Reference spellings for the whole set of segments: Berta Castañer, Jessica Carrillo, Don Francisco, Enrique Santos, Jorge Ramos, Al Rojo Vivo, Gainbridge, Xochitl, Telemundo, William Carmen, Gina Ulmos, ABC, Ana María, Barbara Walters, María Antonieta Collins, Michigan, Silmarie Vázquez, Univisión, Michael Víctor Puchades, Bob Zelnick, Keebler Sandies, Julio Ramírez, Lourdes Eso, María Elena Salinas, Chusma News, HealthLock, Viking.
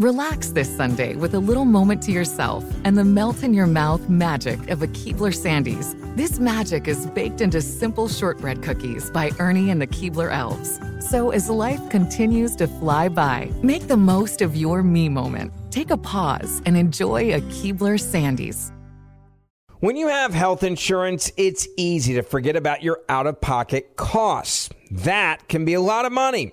Relax this Sunday with a little moment to yourself and the melt-in-your-mouth magic of a Keebler Sandies. This magic is baked into simple shortbread cookies by Ernie and the Keebler Elves. So as life continues to fly by, make the most of your me moment. Take a pause and enjoy a Keebler Sandies. When you have health insurance, it's easy to forget about your out-of-pocket costs. That can be a lot of money,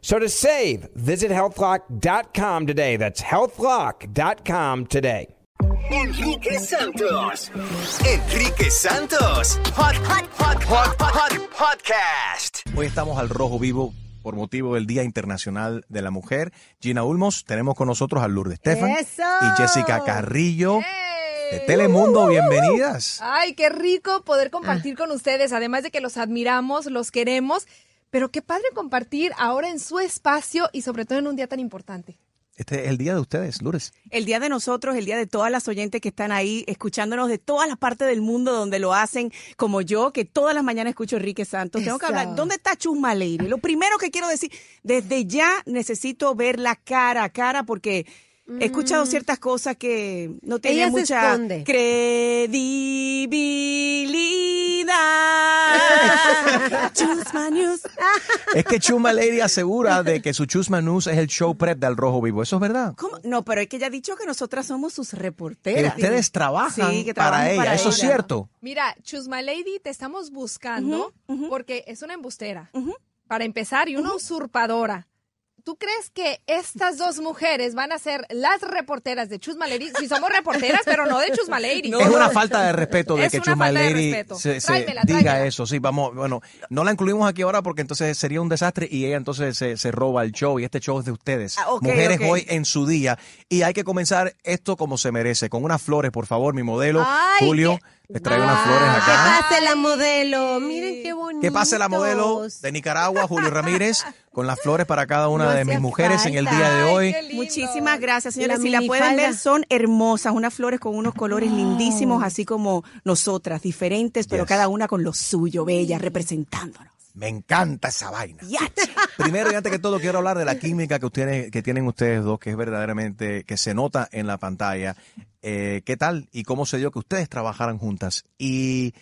So to save, visit HealthLock.com today. That's HealthLock.com today. Enrique Santos, hot podcast. Hoy estamos al Rojo Vivo por motivo del Día Internacional de la Mujer. Gina Ulmos, tenemos con nosotros a Lourdes Eso. Y Jessica Carrillo. De Telemundo, bienvenidas. Ay, qué rico poder compartir con ustedes, además de que los admiramos, los queremos, pero qué padre compartir ahora en su espacio y sobre todo en un día tan importante. Este es el día de ustedes, Lourdes. El día de nosotros, el día de todas las oyentes que están ahí escuchándonos de todas las partes del mundo donde lo hacen, como yo, que todas las mañanas escucho a Enrique Santos. Eso. Tengo que hablar, ¿dónde está Chusma News? Lo primero que quiero decir, desde ya necesito ver la cara a cara porque he escuchado ciertas cosas que no tienen mucha esconde. Credibilidad. Chusma News. Es que Chusma Lady asegura de que su Chusma News es el show prep del Rojo Vivo. ¿Eso es verdad? ¿Cómo? No, pero es que ella ha dicho que nosotras somos sus reporteras. Que ustedes trabajan, sí, que trabajan para ella. ¿Eso es cierto? Mira, Chusma Lady, te estamos buscando porque es una embustera. Para empezar, y una usurpadora. ¿Tú crees que estas dos mujeres van a ser las reporteras de Chusma Lady? Si somos reporteras, pero no de Chusma Lady. No. Es una falta de respeto de que Chusma Lady se diga eso. Sí, vamos, bueno, no la incluimos aquí ahora porque entonces sería un desastre y ella entonces se roba el show y este show es de ustedes. Ah, okay, mujeres hoy en su día. Y hay que comenzar esto como se merece, con unas flores, por favor, mi modelo, ay, Julio. Les traigo unas flores acá. Que pase la modelo. Miren qué bonito. Que pase la modelo de Nicaragua, Julio Ramírez, con las flores para cada una de mis mujeres en el día de hoy. Muchísimas gracias, señores. Si la pueden ver, son hermosas. Unas flores con unos colores lindísimos, así como nosotras, diferentes, pero cada una con lo suyo, bellas, representándonos. Me encanta esa vaina. Primero y antes que todo quiero hablar de la química que tienen ustedes dos, que es verdaderamente, que se nota en la pantalla. ¿Qué tal y cómo se dio que ustedes trabajaran juntas? ¿Y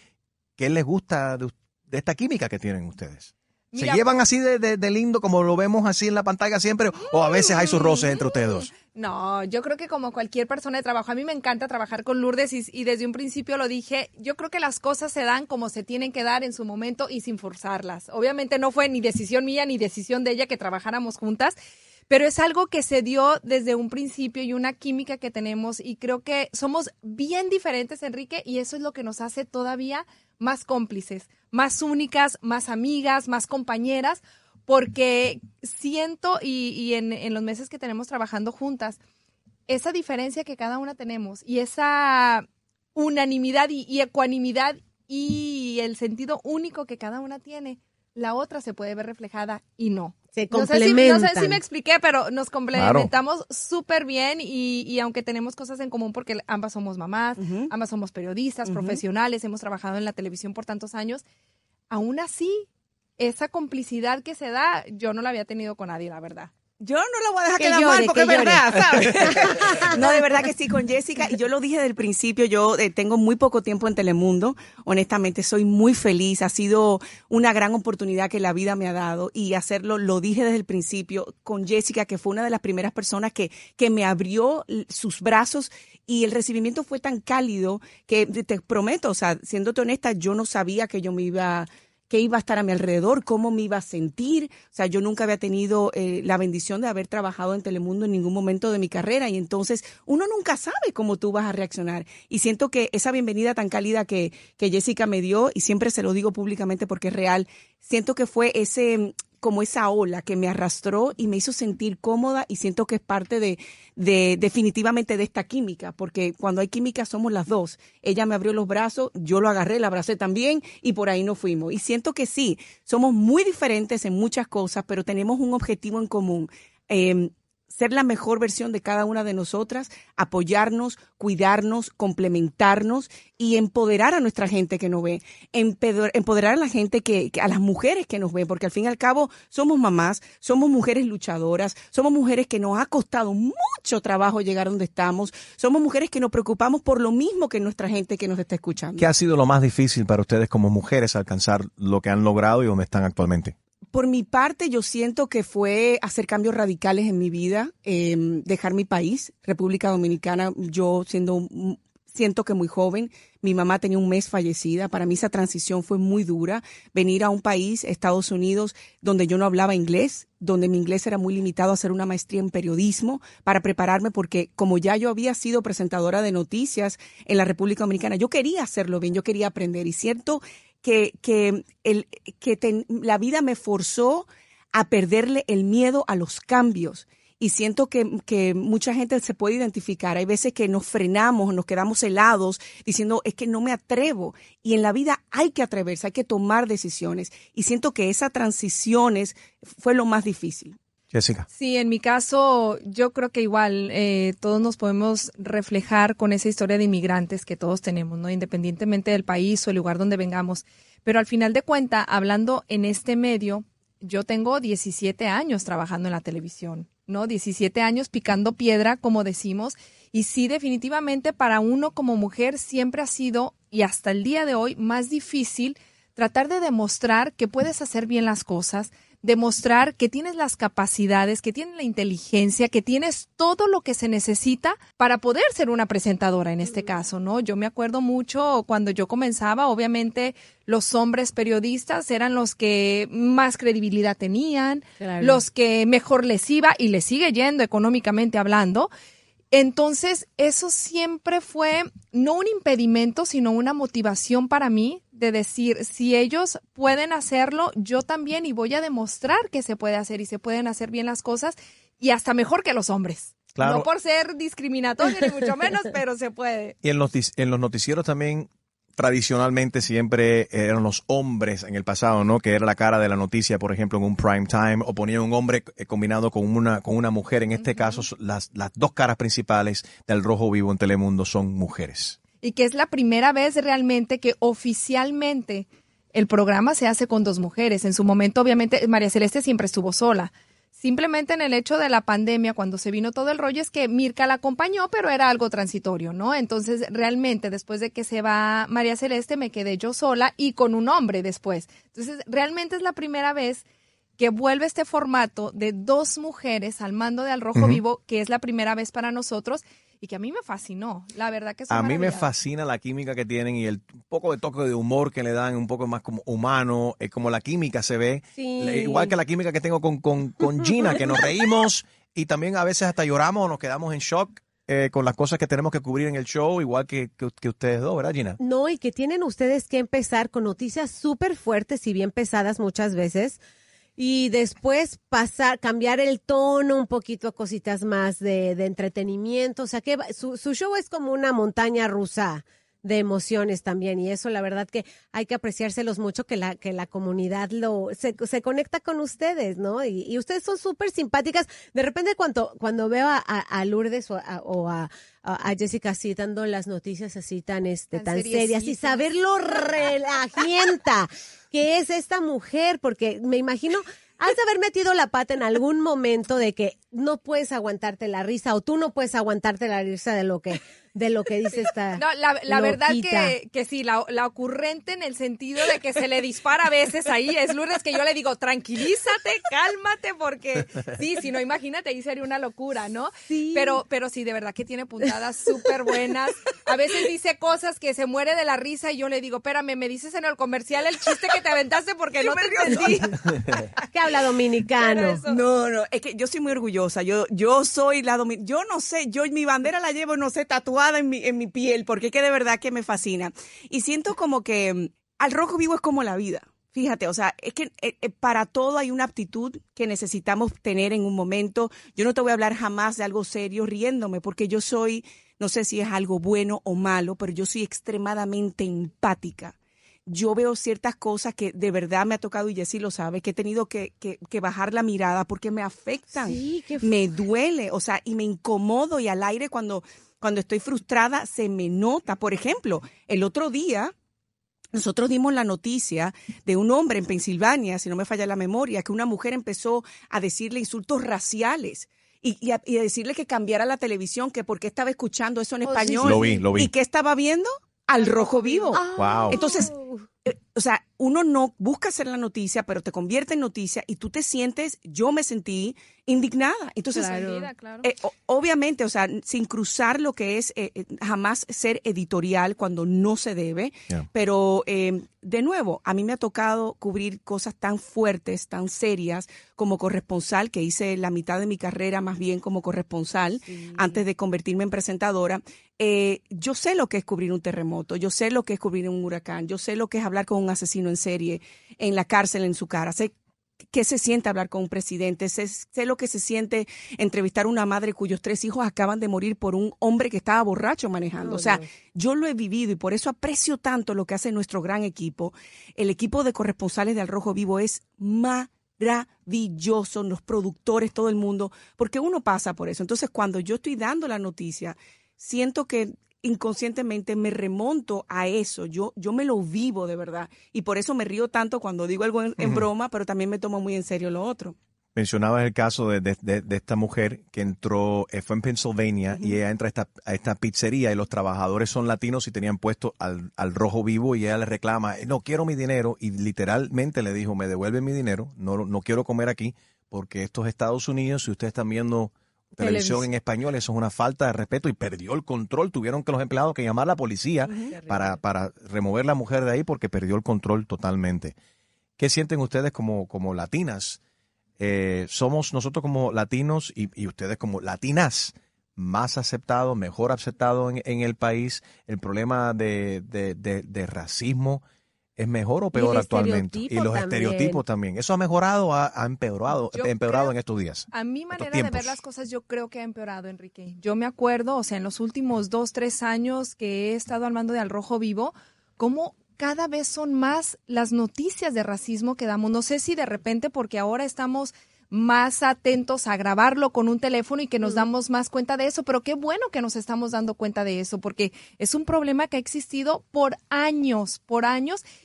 qué les gusta de esta química que tienen ustedes? Mira, ¿se llevan así de lindo como lo vemos así en la pantalla siempre o a veces hay sus roces entre ustedes dos? No, yo creo que como cualquier persona de trabajo, a mí me encanta trabajar con Lourdes y desde un principio lo dije, yo creo que las cosas se dan como se tienen que dar en su momento y sin forzarlas. Obviamente no fue ni decisión mía ni decisión de ella que trabajáramos juntas, pero es algo que se dio desde un principio y una química que tenemos y creo que somos bien diferentes, Enrique, y eso es lo que nos hace todavía más cómplices, más únicas, más amigas, más compañeras, porque siento y en los meses que tenemos trabajando juntas, esa diferencia que cada una tenemos y esa unanimidad y ecuanimidad y el sentido único que cada una tiene, la otra se puede ver reflejada y no. Se complementan. No sé si me expliqué, pero nos complementamos súper bien y aunque tenemos cosas en común porque ambas somos mamás, uh-huh. ambas somos periodistas, uh-huh. profesionales, hemos trabajado en la televisión por tantos años, aún así, esa complicidad que se da, yo no la había tenido con nadie, la verdad. Yo no la voy a dejar que llore, mal, porque es verdad, ¿sabes? No, de verdad que sí, con Jessica. Y yo lo dije desde el principio, yo tengo muy poco tiempo en Telemundo. Honestamente, soy muy feliz. Ha sido una gran oportunidad que la vida me ha dado. Y hacerlo, lo dije desde el principio, con Jessica, que fue una de las primeras personas que me abrió sus brazos. Y el recibimiento fue tan cálido que te prometo, o sea, siéndote honesta, yo no sabía que yo me iba... qué iba a estar a mi alrededor, cómo me iba a sentir. O sea, yo nunca había tenido la bendición de haber trabajado en Telemundo en ningún momento de mi carrera y entonces uno nunca sabe cómo tú vas a reaccionar. Y siento que esa bienvenida tan cálida que Jessica me dio, y siempre se lo digo públicamente porque es real, siento que fue esa ola que me arrastró y me hizo sentir cómoda y siento que es parte definitivamente de esta química, porque cuando hay química somos las dos. Ella me abrió los brazos, yo lo agarré, la abracé también y por ahí nos fuimos. Y siento que sí, somos muy diferentes en muchas cosas, pero tenemos un objetivo en común. Ser la mejor versión de cada una de nosotras, apoyarnos, cuidarnos, complementarnos y empoderar a nuestra gente que nos ve, empoderar a la gente a las mujeres que nos ven, porque al fin y al cabo somos mamás, somos mujeres luchadoras, somos mujeres que nos ha costado mucho trabajo llegar donde estamos, somos mujeres que nos preocupamos por lo mismo que nuestra gente que nos está escuchando. ¿Qué ha sido lo más difícil para ustedes como mujeres alcanzar lo que han logrado y donde están actualmente? Por mi parte, yo siento que fue hacer cambios radicales en mi vida, dejar mi país, República Dominicana, yo siento que muy joven, mi mamá tenía un mes fallecida, para mí esa transición fue muy dura, venir a un país, Estados Unidos, donde yo no hablaba inglés, donde mi inglés era muy limitado, hacer una maestría en periodismo para prepararme, porque como ya yo había sido presentadora de noticias en la República Dominicana, yo quería hacerlo bien, yo quería aprender y siento que la vida me forzó a perderle el miedo a los cambios. Y siento que mucha gente se puede identificar. Hay veces que nos frenamos, nos quedamos helados, diciendo, es que no me atrevo. Y en la vida hay que atreverse, hay que tomar decisiones. Y siento que esas transiciones fue lo más difícil. Jessica. Sí, en mi caso, yo creo que igual todos nos podemos reflejar con esa historia de inmigrantes que todos tenemos, ¿no? Independientemente del país o el lugar donde vengamos. Pero al final de cuentas, hablando en este medio, yo tengo 17 años trabajando en la televisión, ¿no? 17 años picando piedra, como decimos. Y sí, definitivamente para uno como mujer siempre ha sido, y hasta el día de hoy, más difícil tratar de demostrar que puedes hacer bien las cosas, demostrar que tienes las capacidades, que tienes la inteligencia, que tienes todo lo que se necesita para poder ser una presentadora en este caso, ¿no? Yo me acuerdo mucho cuando yo comenzaba, obviamente los hombres periodistas eran los que más credibilidad tenían, claro, los que mejor les iba y les sigue yendo económicamente hablando. Entonces, eso siempre fue no un impedimento, sino una motivación para mí de decir, si ellos pueden hacerlo, yo también, y voy a demostrar que se puede hacer y se pueden hacer bien las cosas y hasta mejor que los hombres. Claro. No por ser discriminatorio ni mucho menos, pero se puede. Y en los noticieros también tradicionalmente siempre eran los hombres en el pasado, ¿no? Que era la cara de la noticia, por ejemplo, en un prime time, o ponían un hombre combinado con una mujer. En este uh-huh. caso, las dos caras principales del Rojo Vivo en Telemundo son mujeres. Y que es la primera vez realmente que oficialmente el programa se hace con dos mujeres. En su momento, obviamente, María Celeste siempre estuvo sola. Simplemente en el hecho de la pandemia, cuando se vino todo el rollo, es que Mirka la acompañó, pero era algo transitorio, ¿no? Entonces, realmente, después de que se va María Celeste, me quedé yo sola y con un hombre después. Entonces, realmente es la primera vez que vuelve este formato de dos mujeres al mando de Al Rojo Vivo, que es la primera vez para nosotros y que a mí me fascinó. La verdad que a mí me fascina la química que tienen y el poco de toque de humor que le dan, un poco más como humano, es como la química se ve. Sí. Igual que la química que tengo con Gina, que nos reímos y también a veces hasta lloramos o nos quedamos en shock. Con las cosas que tenemos que cubrir en el show, igual que ustedes dos, ¿verdad, Gina? No, y que tienen ustedes que empezar con noticias súper fuertes y bien pesadas muchas veces, y después cambiar el tono un poquito a cositas más de entretenimiento. O sea, que su show es como una montaña rusa de emociones también, y eso la verdad que hay que apreciárselos mucho, que la comunidad se conecta con ustedes, ¿no? Y ustedes son súper simpáticas. De repente cuando veo a Lourdes o a Jessica así dando las noticias así tan serias y saber lo relajienta que es esta mujer, porque me imagino has de haber metido la pata en algún momento de que no puedes aguantarte la risa o tú no puedes aguantarte la risa de lo que dice esta. No, la verdad que sí, la ocurrente en el sentido de que se le dispara a veces ahí es Lourdes, que yo le digo, tranquilízate, cálmate, porque sí, si no, imagínate, ahí sería una locura, ¿no? Sí. Pero sí, de verdad que tiene puntadas súper buenas. A veces dice cosas que se muere de la risa y yo le digo, espérame, me dices en el comercial el chiste que te aventaste porque sí, no te entendí. ¿Qué habla dominicano? No, es que yo soy muy orgullosa, yo soy la dominicana, yo no sé, yo mi bandera la llevo, no sé, tatuada en mi piel, porque es que de verdad que me fascina. Y siento como que Al Rojo Vivo es como la vida. Fíjate, o sea, es que para todo hay una aptitud que necesitamos tener en un momento. Yo no te voy a hablar jamás de algo serio riéndome, porque yo soy, no sé si es algo bueno o malo, pero yo soy extremadamente empática. Yo veo ciertas cosas que de verdad me ha tocado, y Jessy lo sabe, que he tenido que bajar la mirada porque me afectan. Sí, me duele, o sea, y me incomodo, y al aire cuando estoy frustrada se me nota. Por ejemplo, el otro día nosotros dimos la noticia de un hombre en Pensilvania, si no me falla la memoria, que una mujer empezó a decirle insultos raciales y a decirle que cambiara la televisión, que porque estaba escuchando eso en español. Sí. Lo vi. ¿Y qué estaba viendo? Al Rojo Vivo. Oh. Wow. Entonces, o sea, uno no busca hacer la noticia, pero te convierte en noticia y tú te sientes, yo me sentí indignada. Entonces, claro. Obviamente, o sea, sin cruzar lo que es jamás ser editorial cuando no se debe, pero de nuevo, a mí me ha tocado cubrir cosas tan fuertes, tan serias, como corresponsal, que hice la mitad de mi carrera más bien como corresponsal, antes de convertirme en presentadora. Yo sé lo que es cubrir un terremoto, yo sé lo que es cubrir un huracán, yo sé lo que es hablar con un asesino en serie, en la cárcel, en su cara. Sé qué se siente hablar con un presidente, sé lo que se siente entrevistar a una madre cuyos 3 hijos acaban de morir por un hombre que estaba borracho manejando. O sea, yo lo he vivido y por eso aprecio tanto lo que hace nuestro gran equipo. El equipo de corresponsales de Al Rojo Vivo es maravilloso, los productores, todo el mundo, porque uno pasa por eso. Entonces, cuando yo estoy dando la noticia, siento que inconscientemente me remonto a eso, yo me lo vivo de verdad, y por eso me río tanto cuando digo algo en broma, pero también me tomo muy en serio lo otro. Mencionabas el caso de esta mujer que entró, fue en Pensilvania, y ella entra a esta pizzería y los trabajadores son latinos y tenían puesto al Rojo Vivo, y ella le reclama, no quiero mi dinero, y literalmente le dijo, me devuelven mi dinero, no quiero comer aquí, porque esto es Estados Unidos, si ustedes están viendo televisión en español, eso es una falta de respeto, y perdió el control, tuvieron que los empleados que llamar a la policía para remover a la mujer de ahí porque perdió el control totalmente. ¿Qué sienten ustedes como latinas? ¿Somos nosotros como latinos y ustedes como latinas más aceptados, mejor aceptados en el país? ¿El problema de racismo es mejor o peor actualmente? Y los estereotipos también. ¿Eso ha mejorado, ha empeorado en estos días? A mi manera de ver las cosas, yo creo que ha empeorado, Enrique. Yo me acuerdo, o sea, en los últimos 2-3 años que he estado al mando de Al Rojo Vivo, cómo cada vez son más las noticias de racismo que damos. No sé si de repente porque ahora estamos más atentos a grabarlo con un teléfono y que nos damos más cuenta de eso, pero qué bueno que nos estamos dando cuenta de eso, porque es un problema que ha existido por años,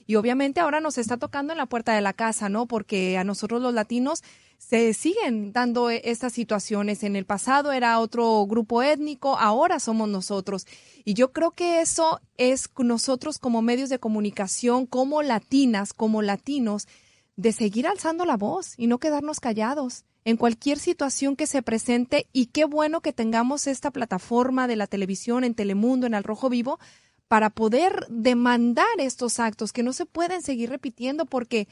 y obviamente ahora nos está tocando en la puerta de la casa, ¿no? Porque a nosotros los latinos se siguen dando estas situaciones. En el pasado era otro grupo étnico, ahora somos nosotros. Y yo creo que eso es nosotros como medios de comunicación, como latinas, como latinos, de seguir alzando la voz y no quedarnos callados en cualquier situación que se presente. Y qué bueno que tengamos esta plataforma de la televisión, en Telemundo, en Al Rojo Vivo, para poder demandar estos actos que no se pueden seguir repitiendo, porque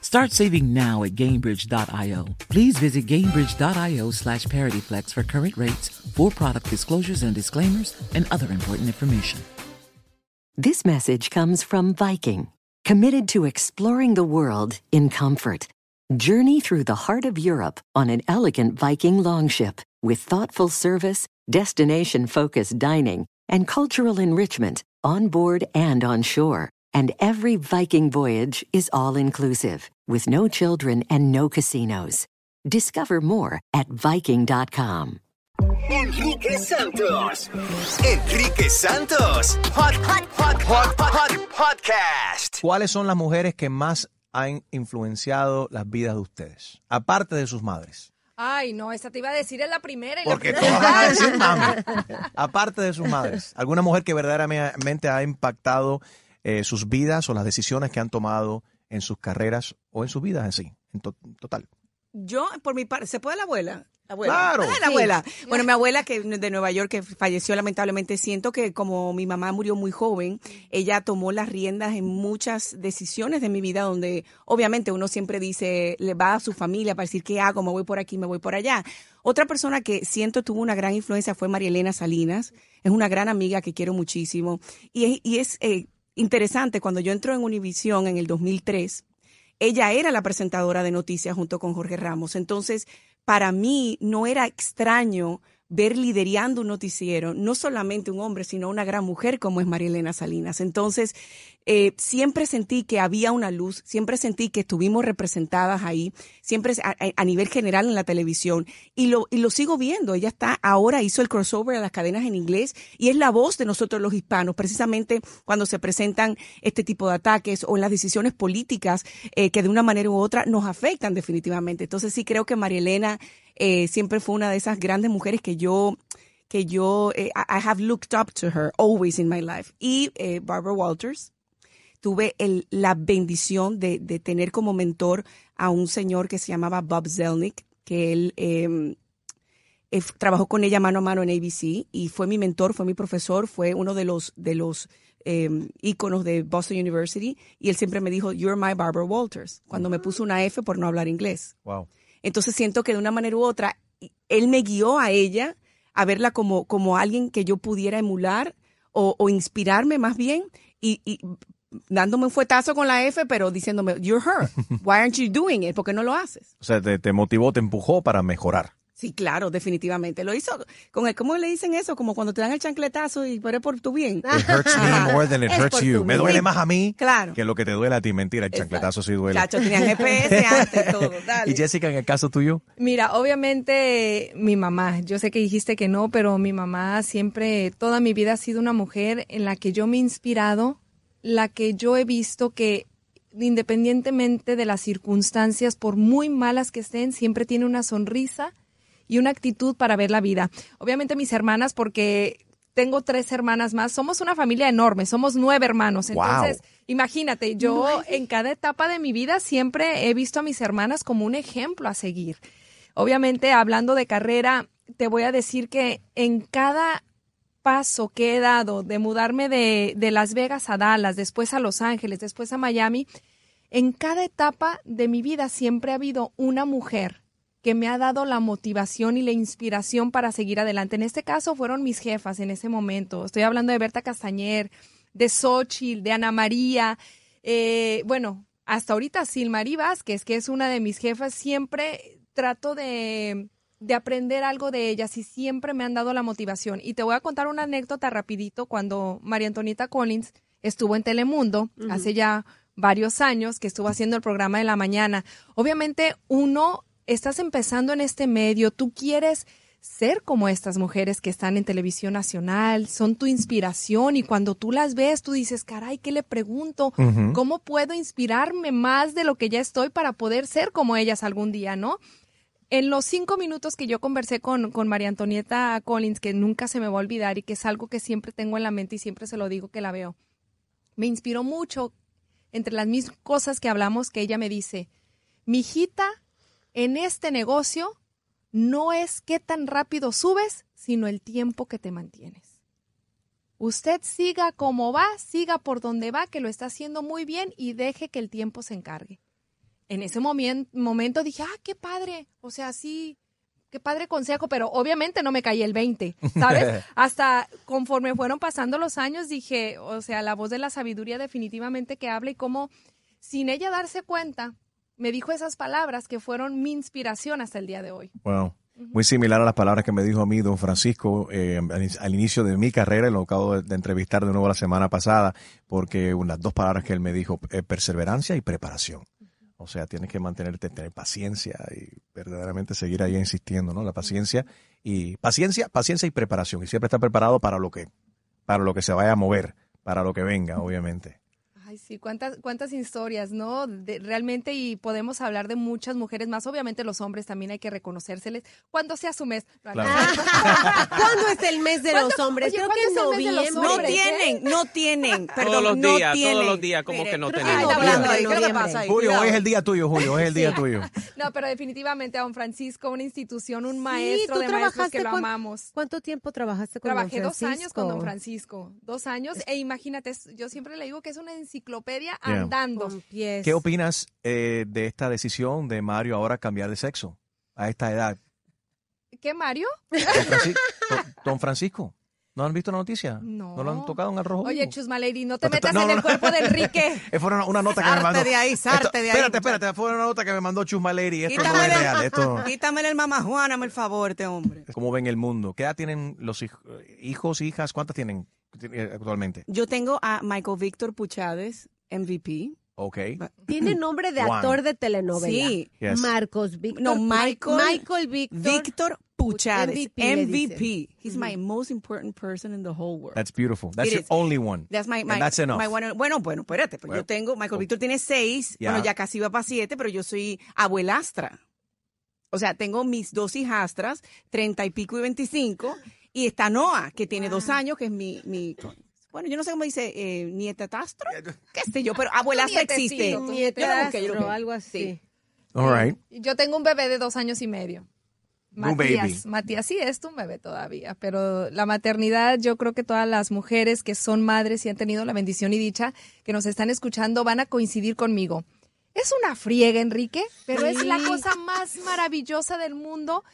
Start saving now at Gainbridge.io. Please visit Gainbridge.io/ParityFlex for current rates, for product disclosures and disclaimers, and other important information. This message comes from Viking, committed to exploring the world in comfort. Journey through the heart of Europe on an elegant Viking longship with thoughtful service, destination-focused dining, and cultural enrichment on board and on shore. And every Viking voyage is all-inclusive, with no children and no casinos. Discover more at Viking.com. Enrique Santos, hot podcast. ¿Cuáles son las mujeres que más han influenciado las vidas de ustedes, aparte de sus madres? Ay, no, esa te iba a decir en la primera. Porque todas van a decir mami. Aparte de sus madres, ¿alguna mujer que verdaderamente ha impactado sus vidas o las decisiones que han tomado en sus carreras o en sus vidas en sí, en total? Yo, por mi parte, ¿se puede la abuela? Claro. La abuela. Sí. Bueno, mi abuela que de Nueva York, que falleció lamentablemente, siento que como mi mamá murió muy joven, ella tomó las riendas en muchas decisiones de mi vida, donde obviamente uno siempre dice, le va a su familia para decir, ¿qué hago? Me voy por aquí, me voy por allá. Otra persona que siento tuvo una gran influencia fue María Elena Salinas. Es una gran amiga que quiero muchísimo. Y es interesante, cuando yo entré en Univisión en el 2003, ella era la presentadora de noticias junto con Jorge Ramos. Entonces, para mí no era extraño ver liderando un noticiero, no solamente un hombre, sino una gran mujer como es María Elena Salinas. Entonces, siempre sentí que había una luz, siempre sentí que estuvimos representadas ahí, siempre a nivel general en la televisión. Y lo sigo viendo. Ella está ahora, hizo el crossover a las cadenas en inglés y es la voz de nosotros los hispanos, precisamente cuando se presentan este tipo de ataques o en las decisiones políticas que de una manera u otra nos afectan definitivamente. Entonces sí creo que María Elena siempre fue una de esas grandes mujeres que yo I have looked up to her always in my life. Y Barbara Walters. Tuve la bendición de tener como mentor a un señor que se llamaba Bob Zelnick, que él trabajó con ella mano a mano en ABC y fue mi mentor, fue mi profesor, fue uno de los íconos de Boston University, y él siempre me dijo, "You're my Barbara Walters", cuando me puso una F por no hablar inglés. Wow. Entonces siento que de una manera u otra, él me guió a ella a verla como alguien que yo pudiera emular o inspirarme más bien y dándome un fuetazo con la F, pero diciéndome, "You're her. Why aren't you doing it?" ¿Por qué no lo haces? O sea, te motivó, te empujó para mejorar. Sí, claro, definitivamente. Lo hizo con el, ¿cómo le dicen eso? Como cuando te dan el chancletazo y pero es por tu bien. It hurts me more than it hurts you. Me duele más a mí que lo que te duele a ti. Mentira, el chancletazo sí duele. Chacho, tenían GPS antes, todo. Dale. ¿Y Jessica, en el caso tuyo? Mira, obviamente mi mamá. Yo sé que dijiste que no, pero mi mamá siempre, toda mi vida ha sido una mujer en la que yo me he inspirado, la que yo he visto que independientemente de las circunstancias, por muy malas que estén, siempre tiene una sonrisa y una actitud para ver la vida. Obviamente mis hermanas, porque tengo 3 hermanas más, somos una familia enorme, somos 9 hermanos. Entonces, wow. Imagínate, yo en cada etapa de mi vida siempre he visto a mis hermanas como un ejemplo a seguir. Obviamente, hablando de carrera, te voy a decir que en cada paso que he dado de mudarme de Las Vegas a Dallas, después a Los Ángeles, después a Miami, en cada etapa de mi vida siempre ha habido una mujer que me ha dado la motivación y la inspiración para seguir adelante. En este caso fueron mis jefas en ese momento. Estoy hablando de Berta Castañer, de Xochitl, de Ana María, bueno, hasta ahorita Silmarie Vázquez, que es una de mis jefas. Siempre trato de aprender algo de ellas y siempre me han dado la motivación. Y te voy a contar una anécdota rapidito. Cuando María Antonieta Collins estuvo en Telemundo, uh-huh, hace ya varios años, que estuvo haciendo el programa de la mañana, obviamente uno, estás empezando en este medio, tú quieres ser como estas mujeres que están en televisión nacional, son tu inspiración, y cuando tú las ves, tú dices, caray, ¿qué le pregunto? Uh-huh. ¿Cómo puedo inspirarme más de lo que ya estoy para poder ser como ellas algún día, no? En los 5 minutos que yo conversé con María Antonieta Collins, que nunca se me va a olvidar y que es algo que siempre tengo en la mente y siempre se lo digo que la veo, me inspiró mucho, entre las mismas cosas que hablamos, que ella me dice, mijita, en este negocio no es qué tan rápido subes, sino el tiempo que te mantienes. Usted siga como va, siga por donde va, que lo está haciendo muy bien, y deje que el tiempo se encargue. En ese momento dije, qué padre, o sea, sí, qué padre consejo, pero obviamente no me caí el 20, ¿sabes? Hasta conforme fueron pasando los años dije, o sea, la voz de la sabiduría definitivamente que habla, y cómo sin ella darse cuenta me dijo esas palabras que fueron mi inspiración hasta el día de hoy. Wow. Muy similar a las palabras que me dijo a mí Don Francisco al inicio de mi carrera, y lo acabo de entrevistar de nuevo la semana pasada, porque las dos palabras que él me dijo, perseverancia y preparación. O sea, tienes que mantenerte, tener paciencia y verdaderamente seguir ahí insistiendo, ¿no? La paciencia y preparación. Y siempre estar preparado para lo que se vaya a mover, para lo que venga, obviamente. Ay, Ay, sí, cuántas historias, ¿no? Realmente, y podemos hablar de muchas mujeres más. Obviamente los hombres también hay que reconocérseles cuando sea su mes. Claro. ¿Cuándo es el mes de los hombres? Oye, creo que es noviembre. No tienen. Perdón, todos los días, como que no tenemos. Julio, hoy es el día tuyo, No, pero definitivamente a don Francisco, una institución, un maestro de maestros que lo amamos. ¿Cuánto tiempo trabajaste con don Francisco? Trabajé 2 años con don Francisco, 2 años, e imagínate, yo siempre le digo que es una enciclopedia andando. ¿Qué opinas de esta decisión de Mario ahora cambiar de sexo a esta edad? ¿Qué Mario? Don Francisco. ¿No han visto la noticia? No. ¿No lo han tocado en Al Rojo Vivo? Oye, Chusma Lady, no te metas en el cuerpo de Enrique. Fue una nota que me mandó. Sarte de ahí. Espérate. Fue una nota que me mandó Chusma Lady. Esto no es real. Quítamele el mamá Juana, por favor, este hombre. ¿Cómo ven el mundo? ¿Qué edad tienen los hijos, hijas? ¿Cuántas tienen actualmente? Yo tengo a Michael Víctor Puchades, MVP. Ok. Tiene nombre de actor de telenovela. Sí. Yes. Marcos Víctor. No, Michael Víctor Puchades, MVP. He's my most important person in the whole world. That's beautiful. That's your only one. That's my and that's enough. My one. Bueno, espérate. Porque yo tengo, Michael Víctor tiene 6. Yeah. Bueno, ya casi va para 7, pero yo soy abuelastra. O sea, tengo mis 2 hijastras, 30 y pico y 25. Y está Noah, que tiene 2 años, que es mi bueno, yo no sé cómo dice, nietatastro, qué sé yo, pero abuelastra existe. Nietatastro, algo así. All right. Yo tengo un bebé de 2 años y medio. Matías sí es un bebé todavía, pero la maternidad, yo creo que todas las mujeres que son madres y han tenido la bendición y dicha que nos están escuchando van a coincidir conmigo. Es una friega, Enrique, pero sí, es la cosa más maravillosa del mundo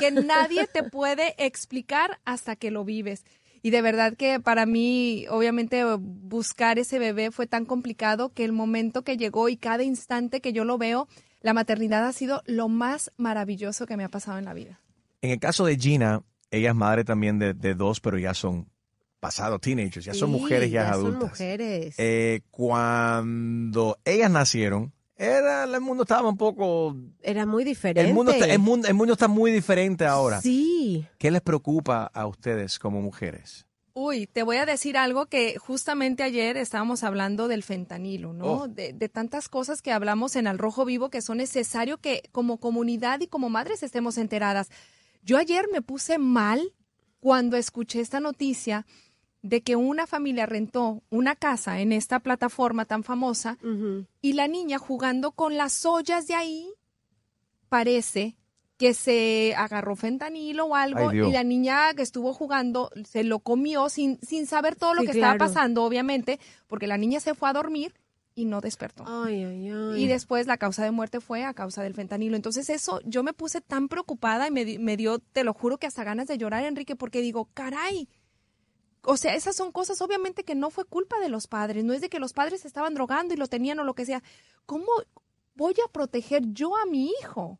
que nadie te puede explicar hasta que lo vives. Y de verdad que para mí, obviamente, buscar ese bebé fue tan complicado que el momento que llegó y cada instante que yo lo veo, la maternidad ha sido lo más maravilloso que me ha pasado en la vida. En el caso de Gina, ella es madre también de 2, pero ya son pasados teenagers, ya son mujeres, ya adultas. Son mujeres. Cuando ellas nacieron, el mundo estaba un poco... Era muy diferente. El mundo está muy diferente ahora. Sí. ¿Qué les preocupa a ustedes como mujeres? Uy, te voy a decir algo que justamente ayer estábamos hablando del fentanilo, ¿no? De tantas cosas que hablamos en Al Rojo Vivo que son necesario que como comunidad y como madres estemos enteradas. Yo ayer me puse mal cuando escuché esta noticia de que una familia rentó una casa en esta plataforma tan famosa y la niña jugando con las ollas de ahí parece que se agarró fentanilo o algo y la niña que estuvo jugando se lo comió sin saber todo lo que estaba pasando, obviamente, porque la niña se fue a dormir y no despertó. Y después la causa de muerte fue a causa del fentanilo. Entonces eso, yo me puse tan preocupada y me dio, te lo juro, que hasta ganas de llorar, Enrique, porque digo, caray. O sea, esas son cosas, obviamente, que no fue culpa de los padres. No es de que los padres estaban drogando y lo tenían o lo que sea. ¿Cómo voy a proteger yo a mi hijo?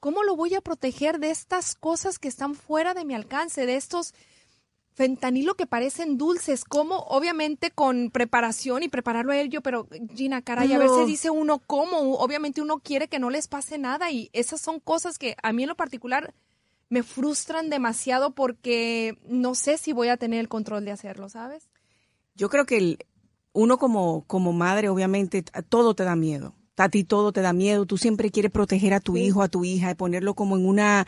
¿Cómo lo voy a proteger de estas cosas que están fuera de mi alcance? De estos fentanilo que parecen dulces. ¿Cómo? Obviamente con preparación y prepararlo a ello. Pero, Gina, caray, a veces dice uno cómo. Obviamente uno quiere que no les pase nada. Y esas son cosas que a mí en lo particular... me frustran demasiado porque no sé si voy a tener el control de hacerlo, ¿sabes? Yo creo que uno como madre, obviamente, todo te da miedo. A ti todo te da miedo. Tú siempre quieres proteger a tu hijo, a tu hija, y ponerlo como en una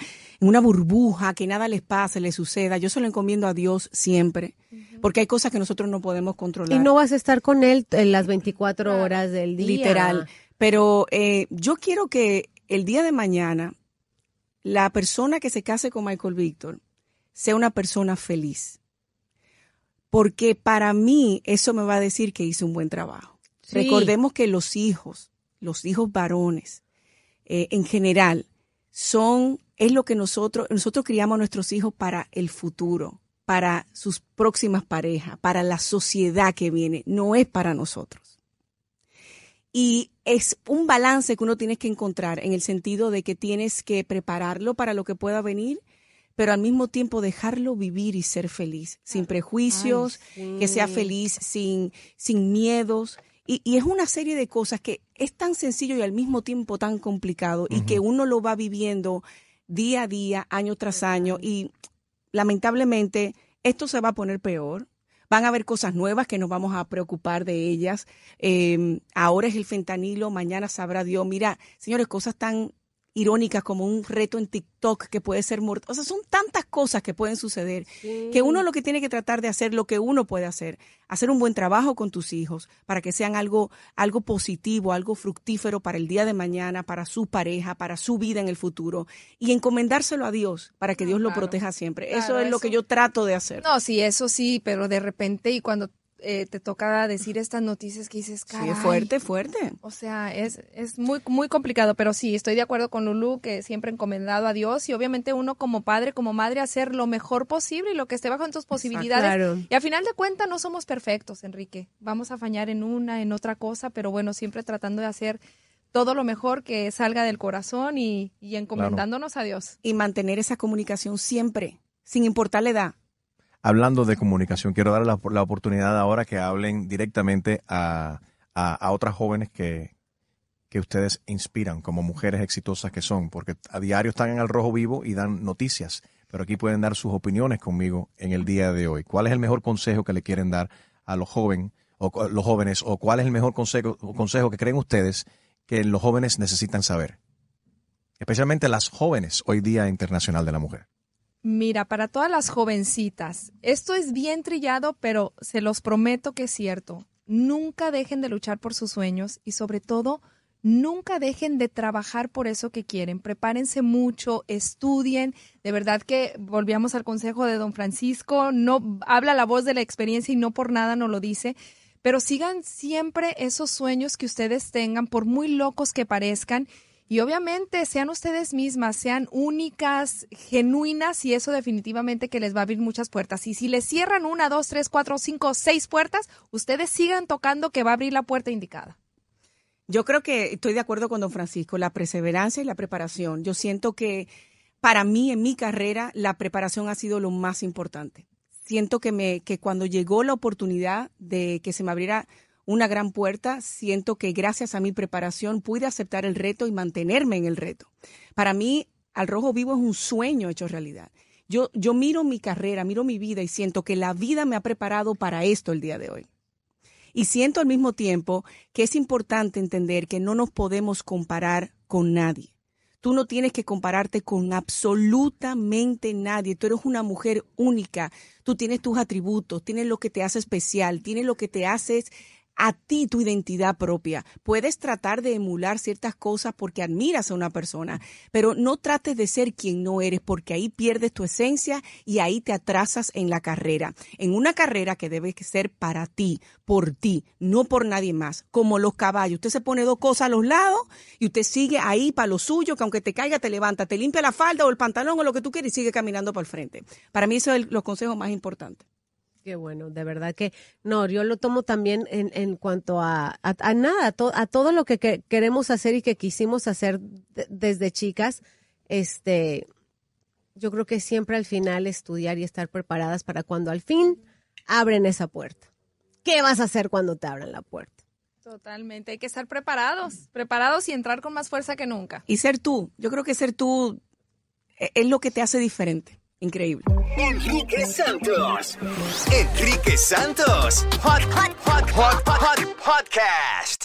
burbuja, que nada les pase, les suceda. Yo se lo encomiendo a Dios siempre, porque hay cosas que nosotros no podemos controlar. Y no vas a estar con él en las 24 horas del día. Literal. Pero yo quiero que el día de mañana... la persona que se case con Michael Víctor sea una persona feliz. Porque para mí eso me va a decir que hice un buen trabajo. Sí. Recordemos que los hijos varones en general, es lo que nosotros criamos a nuestros hijos para el futuro, para sus próximas parejas, para la sociedad que viene, no es para nosotros. Y es un balance que uno tiene que encontrar en el sentido de que tienes que prepararlo para lo que pueda venir, pero al mismo tiempo dejarlo vivir y ser feliz, sin prejuicios, que sea feliz, sin miedos. Y es una serie de cosas que es tan sencillo y al mismo tiempo tan complicado y que uno lo va viviendo día a día, año tras año. Y lamentablemente esto se va a poner peor. Van a haber cosas nuevas que nos vamos a preocupar de ellas. Ahora es el fentanilo, mañana sabrá Dios. Mira, señores, cosas tan irónicas como un reto en TikTok que puede ser mortal. O sea, son tantas cosas que pueden suceder, sí, que uno lo que tiene que tratar de hacer, lo que uno puede hacer, hacer un buen trabajo con tus hijos para que sean algo positivo, algo fructífero para el día de mañana, para su pareja, para su vida en el futuro, y encomendárselo a Dios para que Dios lo proteja siempre. Claro, eso es lo que yo trato de hacer. No, sí, eso sí, pero de repente y cuando te toca decir estas noticias que dices, caray. Sí, es fuerte. O sea, es muy, muy complicado, pero sí, estoy de acuerdo con Lulú, que siempre encomendado a Dios, y obviamente uno como padre, como madre, hacer lo mejor posible y lo que esté bajo en tus posibilidades. Claro. Y al final de cuentas no somos perfectos, Enrique. Vamos a fallar en una, en otra cosa, pero bueno, siempre tratando de hacer todo lo mejor que salga del corazón y encomendándonos a Dios. Y mantener esa comunicación siempre, sin importar la edad. Hablando de comunicación, quiero dar la oportunidad ahora que hablen directamente a otras jóvenes que ustedes inspiran como mujeres exitosas que son, porque a diario están en Al Rojo Vivo y dan noticias, pero aquí pueden dar sus opiniones conmigo en el día de hoy. ¿Cuál es el mejor consejo que le quieren dar a los jóvenes, o cuál es el mejor consejo que creen ustedes que los jóvenes necesitan saber? Especialmente las jóvenes, hoy Día Internacional de la Mujer. Mira, para todas las jovencitas, esto es bien trillado, pero se los prometo que es cierto. Nunca dejen de luchar por sus sueños y sobre todo, nunca dejen de trabajar por eso que quieren. Prepárense mucho, estudien. De verdad que volvíamos al consejo de Don Francisco. No habla la voz de la experiencia y no por nada nos lo dice. Pero sigan siempre esos sueños que ustedes tengan, por muy locos que parezcan. Y obviamente sean ustedes mismas, sean únicas, genuinas, y eso definitivamente que les va a abrir muchas puertas. Y si les cierran 1, 2, 3, 4, 5, 6 puertas, ustedes sigan tocando que va a abrir la puerta indicada. Yo creo que estoy de acuerdo con Don Francisco, la perseverancia y la preparación. Yo siento que para mí en mi carrera la preparación ha sido lo más importante. Siento que cuando llegó la oportunidad de que se me abriera una gran puerta, siento que gracias a mi preparación pude aceptar el reto y mantenerme en el reto. Para mí, Al Rojo Vivo es un sueño hecho realidad. Yo miro mi carrera, miro mi vida y siento que la vida me ha preparado para esto el día de hoy. Y siento al mismo tiempo que es importante entender que no nos podemos comparar con nadie. Tú no tienes que compararte con absolutamente nadie. Tú eres una mujer única. Tú tienes tus atributos, tienes lo que te hace especial, tienes lo que te hace a ti, tu identidad propia. Puedes tratar de emular ciertas cosas porque admiras a una persona, pero no trates de ser quien no eres, porque ahí pierdes tu esencia y ahí te atrasas en la carrera. En una carrera que debe ser para ti, por ti, no por nadie más. Como los caballos. Usted se pone 2 cosas a los lados y usted sigue ahí para lo suyo, que aunque te caiga, te levanta, te limpia la falda o el pantalón o lo que tú quieras y sigue caminando para el frente. Para mí eso es los consejos más importantes. Qué bueno, de verdad que no, yo lo tomo también en cuanto a nada, a todo lo que queremos hacer y que quisimos hacer desde chicas. Yo creo que siempre al final estudiar y estar preparadas para cuando al fin abren esa puerta. ¿Qué vas a hacer cuando te abran la puerta? Totalmente, hay que estar preparados y entrar con más fuerza que nunca. Y ser tú, yo creo que ser tú es lo que te hace diferente. Increíble. Enrique Santos. Hot Podcast.